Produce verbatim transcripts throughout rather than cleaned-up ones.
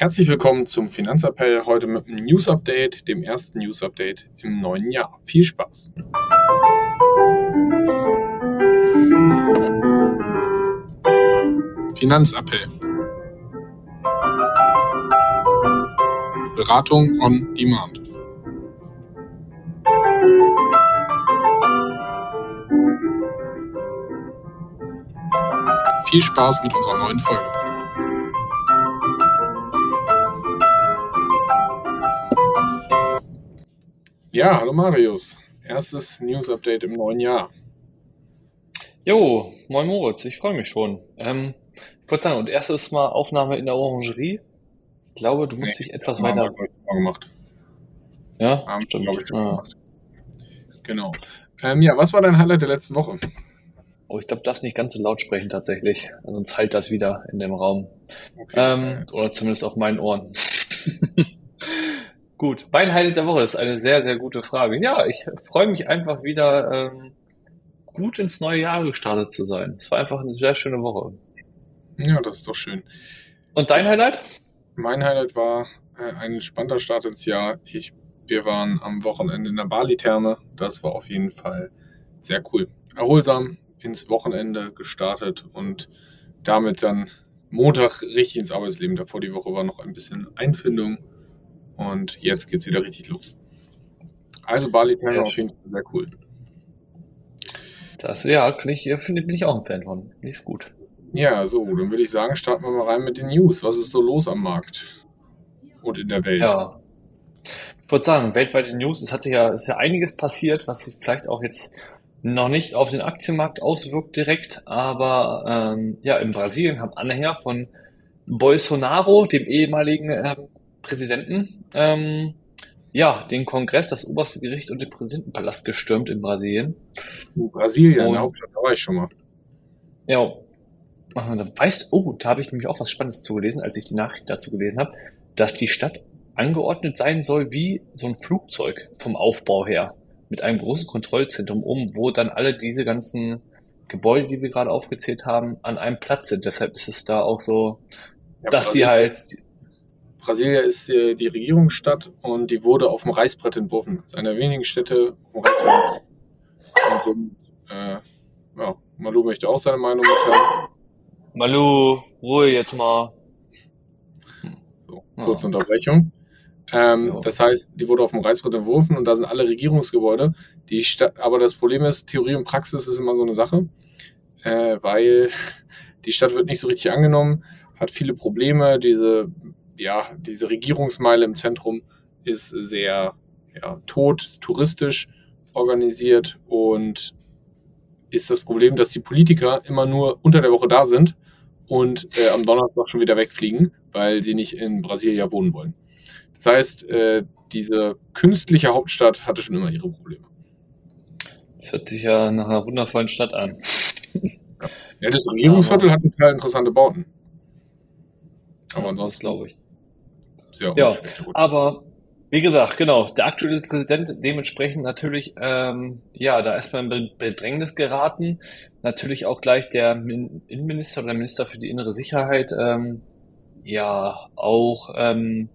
Herzlich willkommen zum Finanzappell, heute mit einem News-Update, dem ersten News-Update im neuen Jahr. Viel Spaß! Finanzappell. Beratung on Demand. Viel Spaß mit unserer neuen Folge. Ja, hallo Marius. Erstes News-Update im neuen Jahr. Jo, moin Moritz, ich freue mich schon. Ähm, ich wollte sagen, und erstes Mal Aufnahme in der Orangerie. Ich glaube, du musst nee, dich etwas weiter... Haben wir gemacht. Ja? Haben wir, glaube ich, schon ah. gemacht. Genau. Ähm, ja, was war dein Highlight der letzten Woche? Oh, ich glaube, darfst nicht ganz so laut sprechen tatsächlich. Sonst halt das wieder in dem Raum. Okay. Ähm, oder zumindest auf meinen Ohren. Gut, mein Highlight der Woche, das ist eine sehr, sehr gute Frage. Ja, ich freue mich einfach wieder, ähm, gut ins neue Jahr gestartet zu sein. Es war einfach eine sehr schöne Woche. Ja, das ist doch schön. Und dein Highlight? Mein Highlight war äh, ein entspannter Start ins Jahr. Ich, wir waren am Wochenende in der Bali-Therme. Das war auf jeden Fall sehr cool. Erholsam ins Wochenende gestartet und damit dann Montag richtig ins Arbeitsleben. Davor die Woche war noch ein bisschen Einfindung. Und jetzt geht's wieder richtig los. Also Bali-Therme auf jeden Fall sehr cool. Das, ja, kann ich, finde, bin ich auch ein Fan von. Nicht gut. Ja, so, dann würde ich sagen, starten wir mal rein mit den News. Was ist so los am Markt und in der Welt? Ja, ich würde sagen, weltweite News, es hatte ja, ist ja einiges passiert, was sich vielleicht auch jetzt noch nicht auf den Aktienmarkt auswirkt direkt, aber ähm, ja, in Brasilien haben Anhänger von Bolsonaro, dem ehemaligen äh, Präsidenten, ähm, ja, den Kongress, das oberste Gericht und den Präsidentenpalast gestürmt in Brasilien. Uh, Brasilien, und, in der Hauptstadt, da war ich schon mal. Ja, weißt, oh, da habe ich nämlich auch was Spannendes zugelesen, als ich die Nachricht dazu gelesen habe, dass die Stadt angeordnet sein soll wie so ein Flugzeug vom Aufbau her, mit einem großen Kontrollzentrum um, wo dann alle diese ganzen Gebäude, die wir gerade aufgezählt haben, an einem Platz sind. Deshalb ist es da auch so, ja, dass Brasilien. die halt... Brasilia ist äh, die Regierungsstadt und die wurde auf dem Reißbrett entworfen. Das ist eine der wenigen Städte auf dem Reißbrett. Und so, äh, ja, Malu möchte auch seine Meinung mitteilen. Malu, Ruhe jetzt mal. So, kurze ja. Unterbrechung. Ähm, ja. Das heißt, die wurde auf dem Reißbrett entworfen und da sind alle Regierungsgebäude. Die Stadt, aber das Problem ist, Theorie und Praxis ist immer so eine Sache, äh, weil die Stadt wird nicht so richtig angenommen, hat viele Probleme, diese Ja, diese Regierungsmeile im Zentrum ist sehr ja, tot, touristisch organisiert und ist das Problem, dass die Politiker immer nur unter der Woche da sind und äh, am Donnerstag schon wieder wegfliegen, weil sie nicht in Brasilia wohnen wollen. Das heißt, äh, diese künstliche Hauptstadt hatte schon immer ihre Probleme. Das hört sich ja nach einer wundervollen Stadt an. Ja, das Regierungsviertel hat total interessante Bauten. Aber ansonsten glaube ich. Sehr ja, aber wie gesagt, genau, der aktuelle Präsident dementsprechend natürlich, ähm, ja, da erstmal in Bedrängnis geraten. Natürlich auch gleich der Min- Innenminister oder der Minister für die innere Sicherheit, ähm, ja, auch ähm,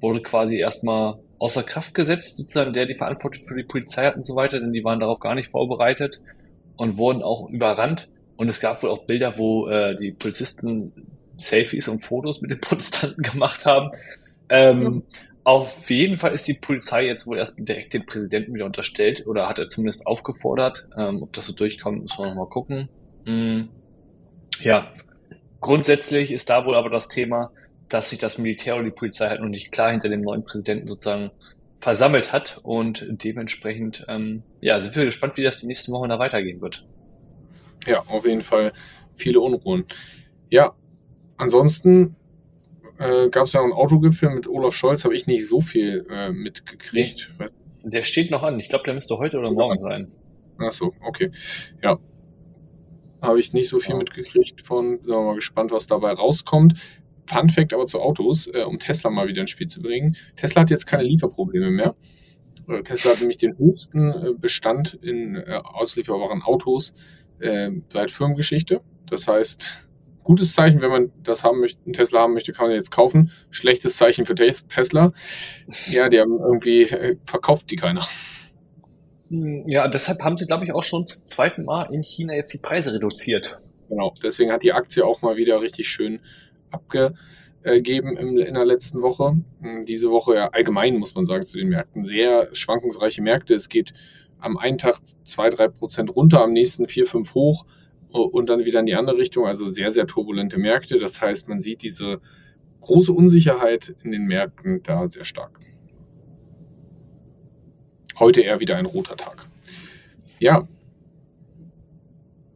wurde quasi erstmal außer Kraft gesetzt, sozusagen, der die Verantwortung für die Polizei hat und so weiter, denn die waren darauf gar nicht vorbereitet und wurden auch überrannt. Und es gab wohl auch Bilder, wo äh, die Polizisten Selfies und Fotos mit den Protestanten gemacht haben. Ähm, ja. Auf jeden Fall ist die Polizei jetzt wohl erst direkt den Präsidenten wieder unterstellt oder hat er zumindest aufgefordert. Ähm, ob das so durchkommt, müssen wir nochmal gucken. Mhm. Ja, grundsätzlich ist da wohl aber das Thema, dass sich das Militär oder die Polizei halt noch nicht klar hinter dem neuen Präsidenten sozusagen versammelt hat und dementsprechend ähm, ja, sind wir gespannt, wie das die nächsten Wochen da weitergehen wird. Ja, auf jeden Fall viele Unruhen. Ja, ansonsten äh, gab es ja noch einen Autogipfel mit Olaf Scholz, habe ich nicht so viel äh, mitgekriegt. Nee, der steht noch an. Ich glaube, der müsste heute oder morgen sein. Ach so, okay. Ja, habe ich nicht so viel ja. mitgekriegt von. Sind wir mal gespannt, was dabei rauskommt. Fun Fact aber zu Autos, äh, um Tesla mal wieder ins Spiel zu bringen. Tesla hat jetzt keine Lieferprobleme mehr. Äh, Tesla hat nämlich den höchsten äh, Bestand in äh, auslieferbaren Autos äh, seit Firmengeschichte. Das heißt... gutes Zeichen, wenn man das haben möchte, einen Tesla haben möchte, kann man jetzt kaufen. Schlechtes Zeichen für Tesla. Ja, die haben irgendwie äh, verkauft die keiner. Ja, deshalb haben sie, glaube ich, auch schon zum zweiten Mal in China jetzt die Preise reduziert. Genau, deswegen hat die Aktie auch mal wieder richtig schön abgegeben in der letzten Woche. Diese Woche, ja, allgemein muss man sagen, zu den Märkten, sehr schwankungsreiche Märkte. Es geht am einen Tag zwei bis drei Prozent runter, am nächsten vier bis fünf hoch und dann wieder in die andere Richtung. Also sehr, sehr turbulente Märkte. Das heißt, man sieht diese große Unsicherheit in den Märkten da sehr stark. Heute eher wieder ein roter Tag. Ja.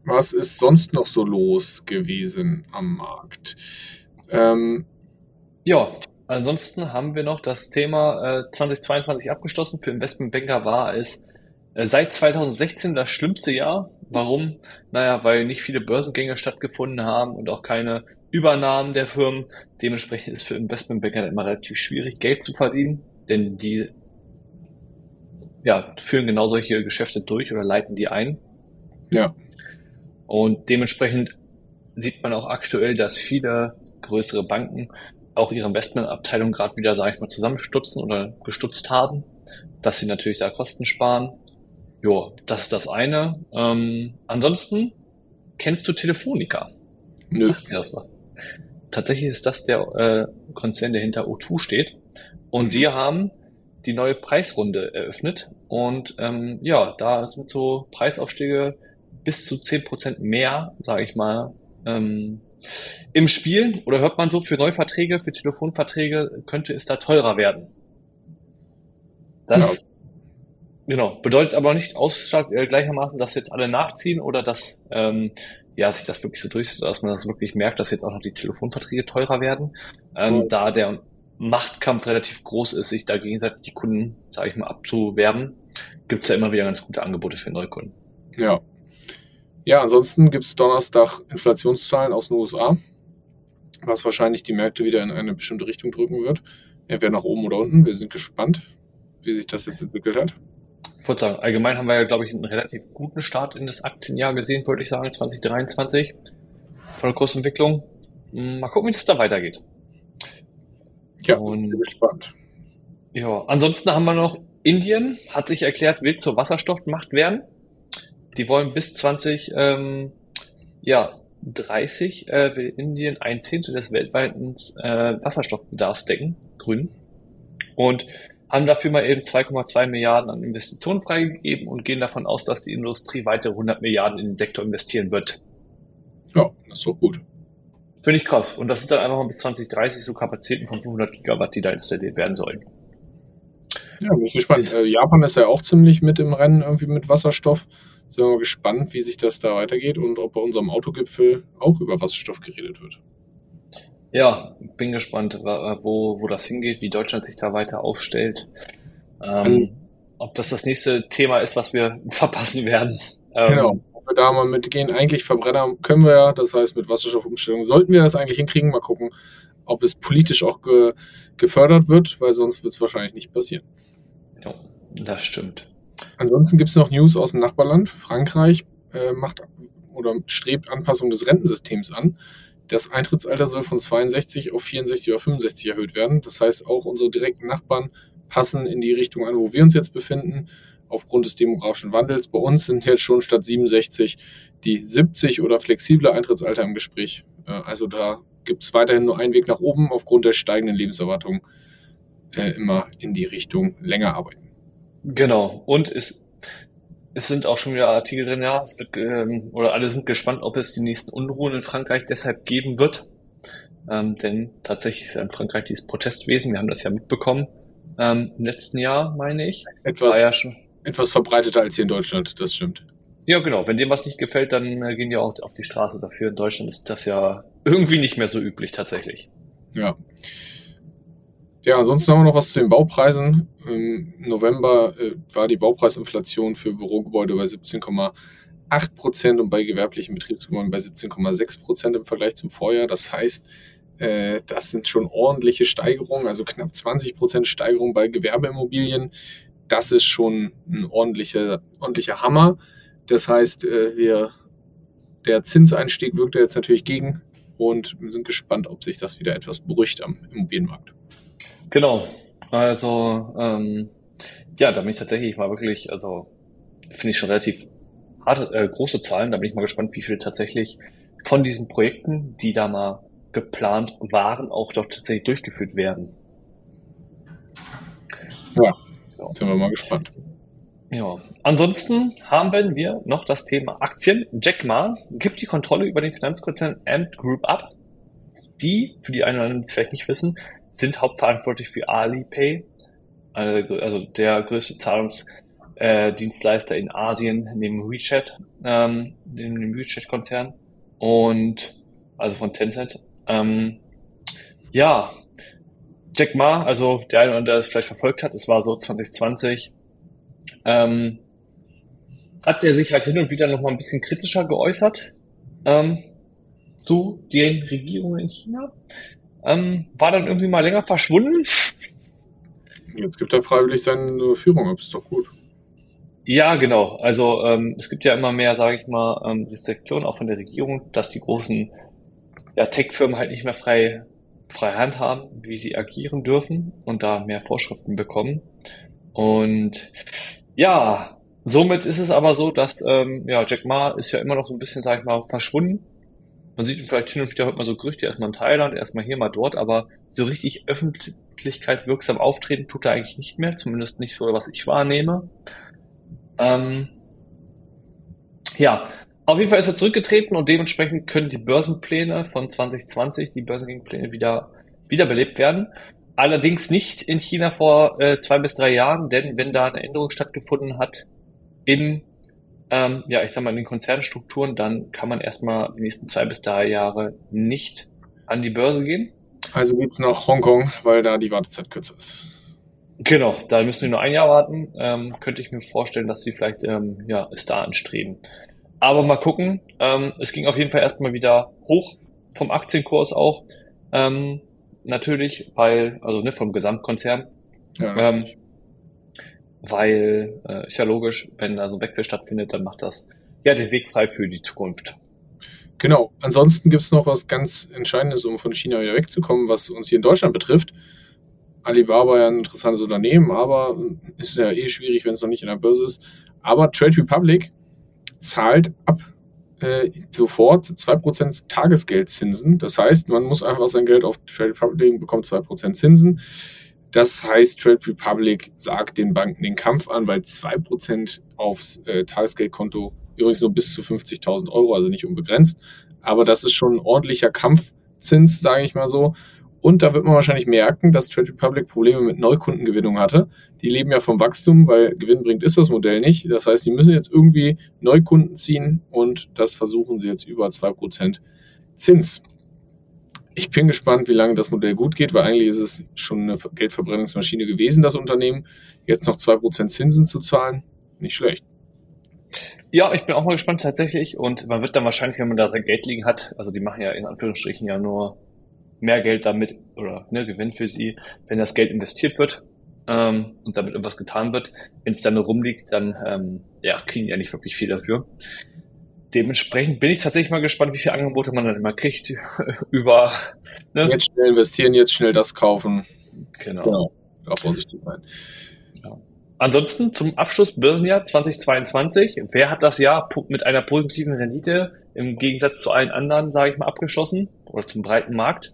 Was ist sonst noch so los gewesen am Markt? Ähm, ja, ansonsten haben wir noch das Thema äh, zweitausendzweiundzwanzig abgeschlossen. Für Investmentbanker war es äh, seit zweitausendsechzehn das schlimmste Jahr. Warum? Naja, weil nicht viele Börsengänge stattgefunden haben und auch keine Übernahmen der Firmen. Dementsprechend ist es für Investmentbanker immer relativ schwierig, Geld zu verdienen, denn die ja, führen genau solche Geschäfte durch oder leiten die ein. Ja. Und dementsprechend sieht man auch aktuell, dass viele größere Banken auch ihre Investmentabteilung gerade wieder, sage ich mal, zusammenstutzen oder gestutzt haben, dass sie natürlich da Kosten sparen. Jo, das ist das eine. Ähm, ansonsten, kennst du Telefonica? Nö. Sag mir das mal. Tatsächlich ist das der äh, Konzern, der hinter O zwei steht. Und die haben die neue Preisrunde eröffnet. Und ähm, ja, da sind so Preisaufstiege bis zu zehn Prozent mehr, sage ich mal, ähm, im Spiel. Oder hört man so, für Neuverträge, für Telefonverträge könnte es da teurer werden. Das genau, genau bedeutet aber nicht ausschlag, äh, gleichermaßen, dass jetzt alle nachziehen oder dass ähm, ja, sich das wirklich so durchsetzt, dass man das wirklich merkt, dass jetzt auch noch die Telefonverträge teurer werden. Ähm, cool. Da der Machtkampf relativ groß ist, sich da gegenseitig die Kunden, sage ich mal, abzuwerben, gibt es ja immer wieder ganz gute Angebote für Neukunden. Ja. Ja, ansonsten gibt es Donnerstag Inflationszahlen aus den U S A, was wahrscheinlich die Märkte wieder in eine bestimmte Richtung drücken wird. Entweder nach oben oder unten. Wir sind gespannt, wie sich das jetzt entwickelt hat. Ich würde sagen, allgemein haben wir ja, glaube ich, einen relativ guten Start in das Aktienjahr gesehen, würde ich sagen, zweitausenddreiundzwanzig von der Kursentwicklung. Mal gucken, wie das da weitergeht. Ja, ich bin gespannt. Ja, ansonsten haben wir noch Indien, hat sich erklärt, will zur Wasserstoffmacht werden. Die wollen bis zwanzig, ähm, ja, dreißig äh, will Indien ein Zehntel des weltweiten äh, Wasserstoffbedarfs decken, grün. Und haben dafür mal eben zwei Komma zwei Milliarden an Investitionen freigegeben und gehen davon aus, dass die Industrie weitere hundert Milliarden in den Sektor investieren wird. Ja, das ist doch gut. Finde ich krass. Und das sind dann einfach mal bis zwanzig dreißig so Kapazitäten von fünfhundert Gigawatt, die da installiert werden sollen. Ja, bin ich gespannt. Ist, äh, Japan ist ja auch ziemlich mit im Rennen irgendwie mit Wasserstoff. Sind wir mal gespannt, wie sich das da weitergeht und ob bei unserem Autogipfel auch über Wasserstoff geredet wird. Ja, bin gespannt, wo, wo das hingeht, wie Deutschland sich da weiter aufstellt. Ähm, ob das das nächste Thema ist, was wir verpassen werden. Ähm, genau, ob wir da mal mitgehen. Eigentlich Verbrenner können wir ja, das heißt mit Wasserstoffumstellung sollten wir das eigentlich hinkriegen. Mal gucken, ob es politisch auch ge- gefördert wird, weil sonst wird es wahrscheinlich nicht passieren. Ja, das stimmt. Ansonsten gibt es noch News aus dem Nachbarland. Frankreich äh, macht oder strebt Anpassung des Rentensystems an. Das Eintrittsalter soll von zweiundsechzig auf vierundsechzig oder fünfundsechzig erhöht werden. Das heißt, auch unsere direkten Nachbarn passen in die Richtung an, wo wir uns jetzt befinden, aufgrund des demografischen Wandels. Bei uns sind jetzt schon statt siebenundsechzig die siebzig oder flexible Eintrittsalter im Gespräch. Äh, also da gibt es weiterhin nur einen Weg nach oben, aufgrund der steigenden Lebenserwartung äh, immer in die Richtung länger arbeiten. Genau, und es, es sind auch schon wieder Artikel drin, ja, es wird, ähm, oder alle sind gespannt, ob es die nächsten Unruhen in Frankreich deshalb geben wird, ähm, denn tatsächlich ist ja in Frankreich dieses Protestwesen, wir haben das ja mitbekommen, ähm, im letzten Jahr, meine ich. Etwas, ja schon, etwas verbreiteter als hier in Deutschland, das stimmt. Ja, genau, wenn dem was nicht gefällt, dann äh, gehen die auch auf die Straße dafür. In Deutschland ist das ja irgendwie nicht mehr so üblich, tatsächlich. Ja. Ja, ansonsten haben wir noch was zu den Baupreisen. Im November äh, war die Baupreisinflation für Bürogebäude bei siebzehn Komma acht Prozent und bei gewerblichen Betriebsgebäuden bei siebzehn Komma sechs Prozent im Vergleich zum Vorjahr. Das heißt, äh, das sind schon ordentliche Steigerungen, also knapp zwanzig Prozent Steigerung bei Gewerbeimmobilien. Das ist schon ein ordentlicher, ordentlicher Hammer. Das heißt, äh, wir, der Zinseinstieg wirkt da jetzt natürlich gegen. und wir sind gespannt, ob sich das wieder etwas beruhigt am Immobilienmarkt. Genau, also ähm, ja, da bin ich tatsächlich mal wirklich, also finde ich schon relativ harte, äh, große Zahlen, da bin ich mal gespannt, wie viele tatsächlich von diesen Projekten, die da mal geplant waren, auch doch tatsächlich durchgeführt werden. Ja, so. Sind wir mal gespannt. Ja, ansonsten haben wir noch das Thema Aktien. Jack Ma gibt die Kontrolle über den Finanzkonzern Ant Group ab. Die, für die einen oder anderen, die es vielleicht nicht wissen, sind hauptverantwortlich für Alipay, also der größte Zahlungsdienstleister in Asien neben WeChat, ähm, neben dem WeChat-Konzern und also von Tencent. Ähm, ja, Jack Ma, also der eine oder andere, der es vielleicht verfolgt hat, es war so zwanzig zwanzig, Ähm, hat er sich halt hin und wieder nochmal ein bisschen kritischer geäußert ähm, zu den Regierungen in China. Ähm, war dann irgendwie mal länger verschwunden. Jetzt gibt er freiwillig seine Führung ab, ist doch gut. Ja, genau. Also ähm, es gibt ja immer mehr, sage ich mal, ähm, Restriktionen auch von der Regierung, dass die großen ja, Tech-Firmen halt nicht mehr frei, frei Hand haben, wie sie agieren dürfen und da mehr Vorschriften bekommen. Und ja, somit ist es aber so, dass ähm, ja, Jack Ma ist ja immer noch so ein bisschen, sag ich mal, verschwunden. Man sieht ihn vielleicht hin und wieder heute mal so Gerüchte, erstmal in Thailand, erstmal hier, mal dort, aber so richtig Öffentlichkeit wirksam auftreten tut er eigentlich nicht mehr, zumindest nicht so, was ich wahrnehme. Ähm, ja, auf jeden Fall ist er zurückgetreten und dementsprechend können die Börsenpläne von zwanzig zwanzig, die Börsengangpläne wieder wiederbelebt werden. Allerdings nicht in China vor äh, zwei bis drei Jahren, denn wenn da eine Änderung stattgefunden hat in, ähm, ja, ich sag mal, in den Konzernstrukturen, dann kann man erstmal die nächsten zwei bis drei Jahre nicht an die Börse gehen. Also geht's nach Hongkong, weil da die Wartezeit kürzer ist. Genau, da müssen wir nur ein Jahr warten. Ähm, könnte ich mir vorstellen, dass sie vielleicht, ähm, ja, es da anstreben. Aber mal gucken. Ähm, es ging auf jeden Fall erstmal wieder hoch vom Aktienkurs auch. Ähm, Natürlich, weil, also ne, vom Gesamtkonzern, ja, ähm, weil, äh, ist ja logisch, wenn da so ein Wechsel stattfindet, dann macht das ja den Weg frei für die Zukunft. Genau, ansonsten gibt es noch was ganz Entscheidendes, um von China wieder wegzukommen, was uns hier in Deutschland betrifft. Alibaba ja ein interessantes Unternehmen, aber ist ja eh schwierig, wenn es noch nicht in der Börse ist. Aber Trade Republic zahlt ab. Äh, sofort zwei Prozent Tagesgeldzinsen. Das heißt, man muss einfach sein Geld auf Trade Republic legen, bekommt zwei Prozent Zinsen. Das heißt, Trade Republic sagt den Banken den Kampf an, weil zwei Prozent aufs äh, Tagesgeldkonto, übrigens nur bis zu fünfzigtausend Euro, also nicht unbegrenzt. Aber das ist schon ein ordentlicher Kampfzins, sage ich mal so. Und da wird man wahrscheinlich merken, dass Trade Republic Probleme mit Neukundengewinnung hatte. Die leben ja vom Wachstum, weil gewinnbringend ist das Modell nicht. Das heißt, die müssen jetzt irgendwie Neukunden ziehen und das versuchen sie jetzt über zwei Prozent Zins. Ich bin gespannt, wie lange das Modell gut geht, weil eigentlich ist es schon eine Geldverbrennungsmaschine gewesen, das Unternehmen. Jetzt noch zwei Prozent Zinsen zu zahlen, nicht schlecht. Ja, ich bin auch mal gespannt tatsächlich. Und man wird dann wahrscheinlich, wenn man da sein Geld liegen hat, also die machen ja in Anführungsstrichen ja nur mehr Geld damit oder ne, Gewinn für sie, wenn das Geld investiert wird ähm, und damit irgendwas getan wird. Wenn es dann nur rumliegt, dann ähm, ja, kriegen die ja nicht wirklich viel dafür. Dementsprechend bin ich tatsächlich mal gespannt, wie viele Angebote man dann immer kriegt über... Ne? Jetzt schnell investieren, jetzt schnell das kaufen. Genau. genau. Da vorsichtig sein. Ja. Ansonsten zum Abschluss Börsenjahr zwanzig zweiundzwanzig. Wer hat das Jahr mit einer positiven Rendite im Gegensatz zu allen anderen, sage ich mal, abgeschlossen oder zum breiten Markt?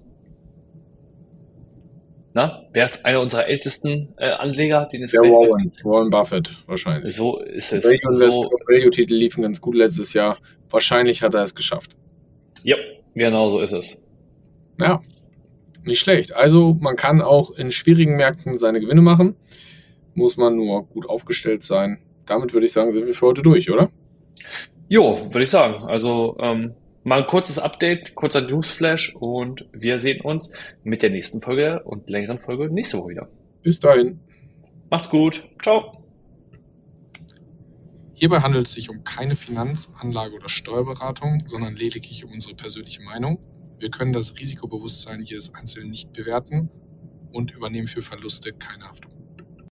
Na, wer ist einer unserer ältesten äh, Anleger? Den ist der Warren, Warren Buffett wahrscheinlich. So ist es. So. Value-Titel liefen ganz gut letztes Jahr. Wahrscheinlich hat er es geschafft. Ja, genau so ist es. Ja, nicht schlecht. Also man kann auch in schwierigen Märkten seine Gewinne machen. Muss man nur gut aufgestellt sein. Damit würde ich sagen, sind wir für heute durch, oder? Jo, würde ich sagen. Also ähm, mal ein kurzes Update, kurzer Newsflash und wir sehen uns mit der nächsten Folge und längeren Folge nächste Woche wieder. Bis dahin. Macht's gut. Ciao. Hierbei handelt es sich um keine Finanz-, Anlage- oder Steuerberatung, sondern lediglich um unsere persönliche Meinung. Wir können das Risikobewusstsein jedes Einzelnen nicht bewerten und übernehmen für Verluste keine Haftung.